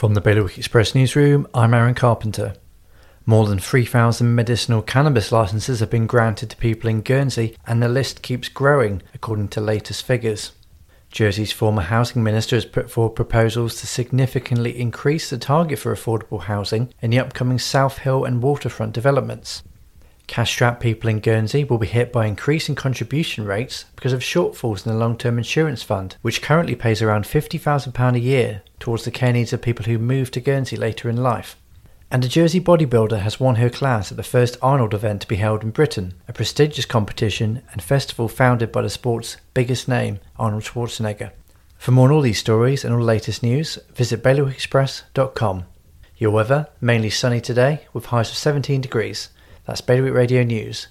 From the Bailiwick Express newsroom, I'm Aaron Carpenter. More than 3,000 medicinal cannabis licences have been granted to people in Guernsey, and the list keeps growing, according to latest figures. Jersey's former housing minister has put forward proposals to significantly increase the target for affordable housing in the upcoming South Hill and waterfront developments. Cash-strapped people in Guernsey will be hit by increasing contribution rates because of shortfalls in the long-term insurance fund, which currently pays around £50,000 a year towards the care needs of people who move to Guernsey later in life. And a Jersey bodybuilder has won her class at the first Arnold event to be held in Britain, a prestigious competition and festival founded by the sport's biggest name, Arnold Schwarzenegger. For more on all these stories and all the latest news, visit bailiwickexpress.com. Your weather, mainly sunny today with highs of 17 degrees. That's Bailiwick Radio News.